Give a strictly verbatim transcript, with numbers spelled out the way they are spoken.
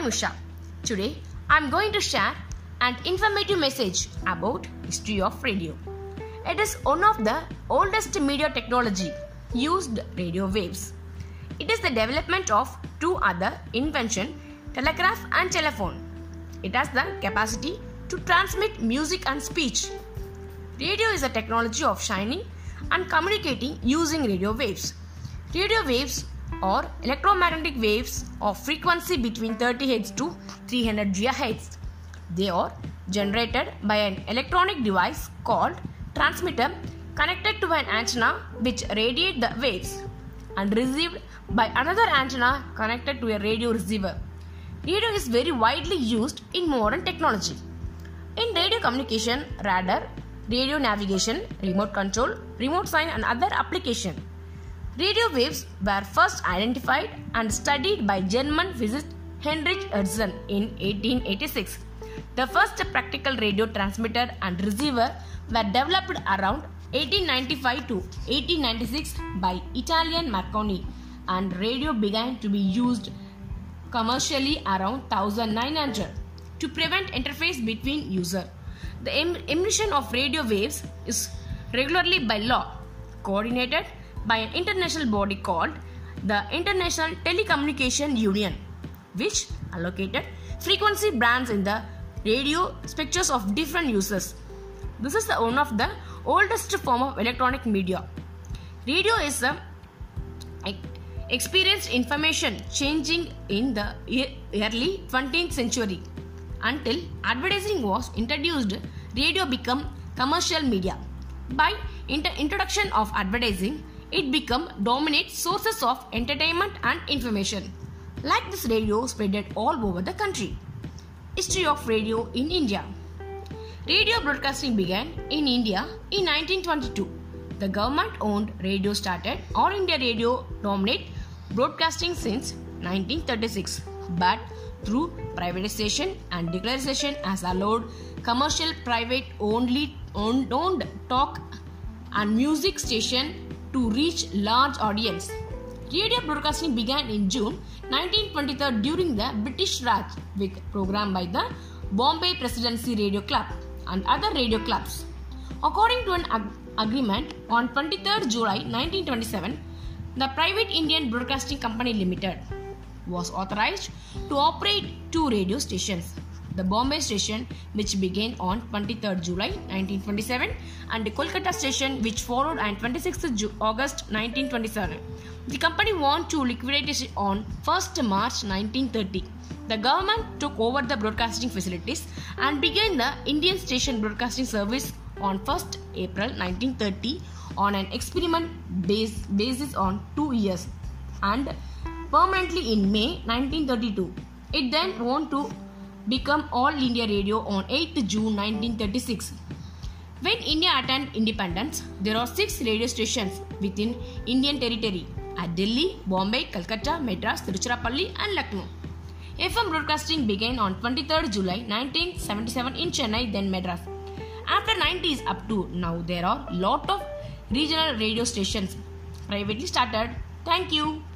I'm Usha. Today, I'm going to share an informative message about history of radio. It is one of the oldest media technology used radio waves. It is the development of two other invention, telegraph and telephone. It has the capacity to transmit music and speech. Radio is a technology of shining and communicating using radio waves. Radio waves or electromagnetic waves of frequency between thirty hertz to three hundred gigahertz. They are generated by an electronic device called transmitter connected to an antenna which radiate the waves and received by another antenna connected to a radio receiver. Radio is very widely used in modern technology. In radio communication, radar, radio navigation, remote control, remote sign and other application. Radio waves were first identified and studied by German physicist Heinrich Hertz in eighteen eighty-six. The first practical radio transmitter and receiver were developed around eighteen ninety-five to eighteen ninety-six by Italian Marconi, and radio began to be used commercially around nineteen hundred to prevent interference between users. The em- emission of radio waves is regularly by law coordinated by an international body called the International Telecommunication Union, which allocated frequency bands in the radio spectrums of different uses. This is the one of the oldest form of electronic media. Radio is a experienced information changing in the early twentieth century. Until advertising was introduced, radio became commercial media. By inter- introduction of advertising, it became dominant sources of entertainment and information. Like this, radio spreaded all over the country. History of radio in India. Radio broadcasting began in India in nineteen twenty-two. The government-owned radio started All India Radio dominate broadcasting since nineteen thirty-six, but through privatization and declaration as allowed commercial private only owned, owned talk and music station to reach large audience. Radio broadcasting began in June nineteen twenty-three during the British Raj with program by the Bombay Presidency Radio Club and other radio clubs. According to an ag- agreement on twenty-third of July nineteen twenty-seven, the private Indian Broadcasting Company Limited was authorized to operate two radio stations, the Bombay station which began on twenty-third of July nineteen twenty-seven and the Kolkata station which followed on twenty-sixth of August nineteen twenty-seven. The company wanted to liquidate it on first of March nineteen thirty. The government took over the broadcasting facilities and began the Indian station broadcasting service on first of April nineteen thirty on an experiment base, basis on two years and permanently in May nineteen thirty-two. It then went to become All India Radio on eighth of June nineteen thirty-six. When India attained independence, there are six radio stations within Indian territory at Delhi, Bombay, Calcutta, Madras, Tiruchirappalli and Lucknow. F M broadcasting began on twenty-third of July nineteen seventy-seven in Chennai, then Madras. After nineties up to now, there are lot of regional radio stations privately started. Thank you.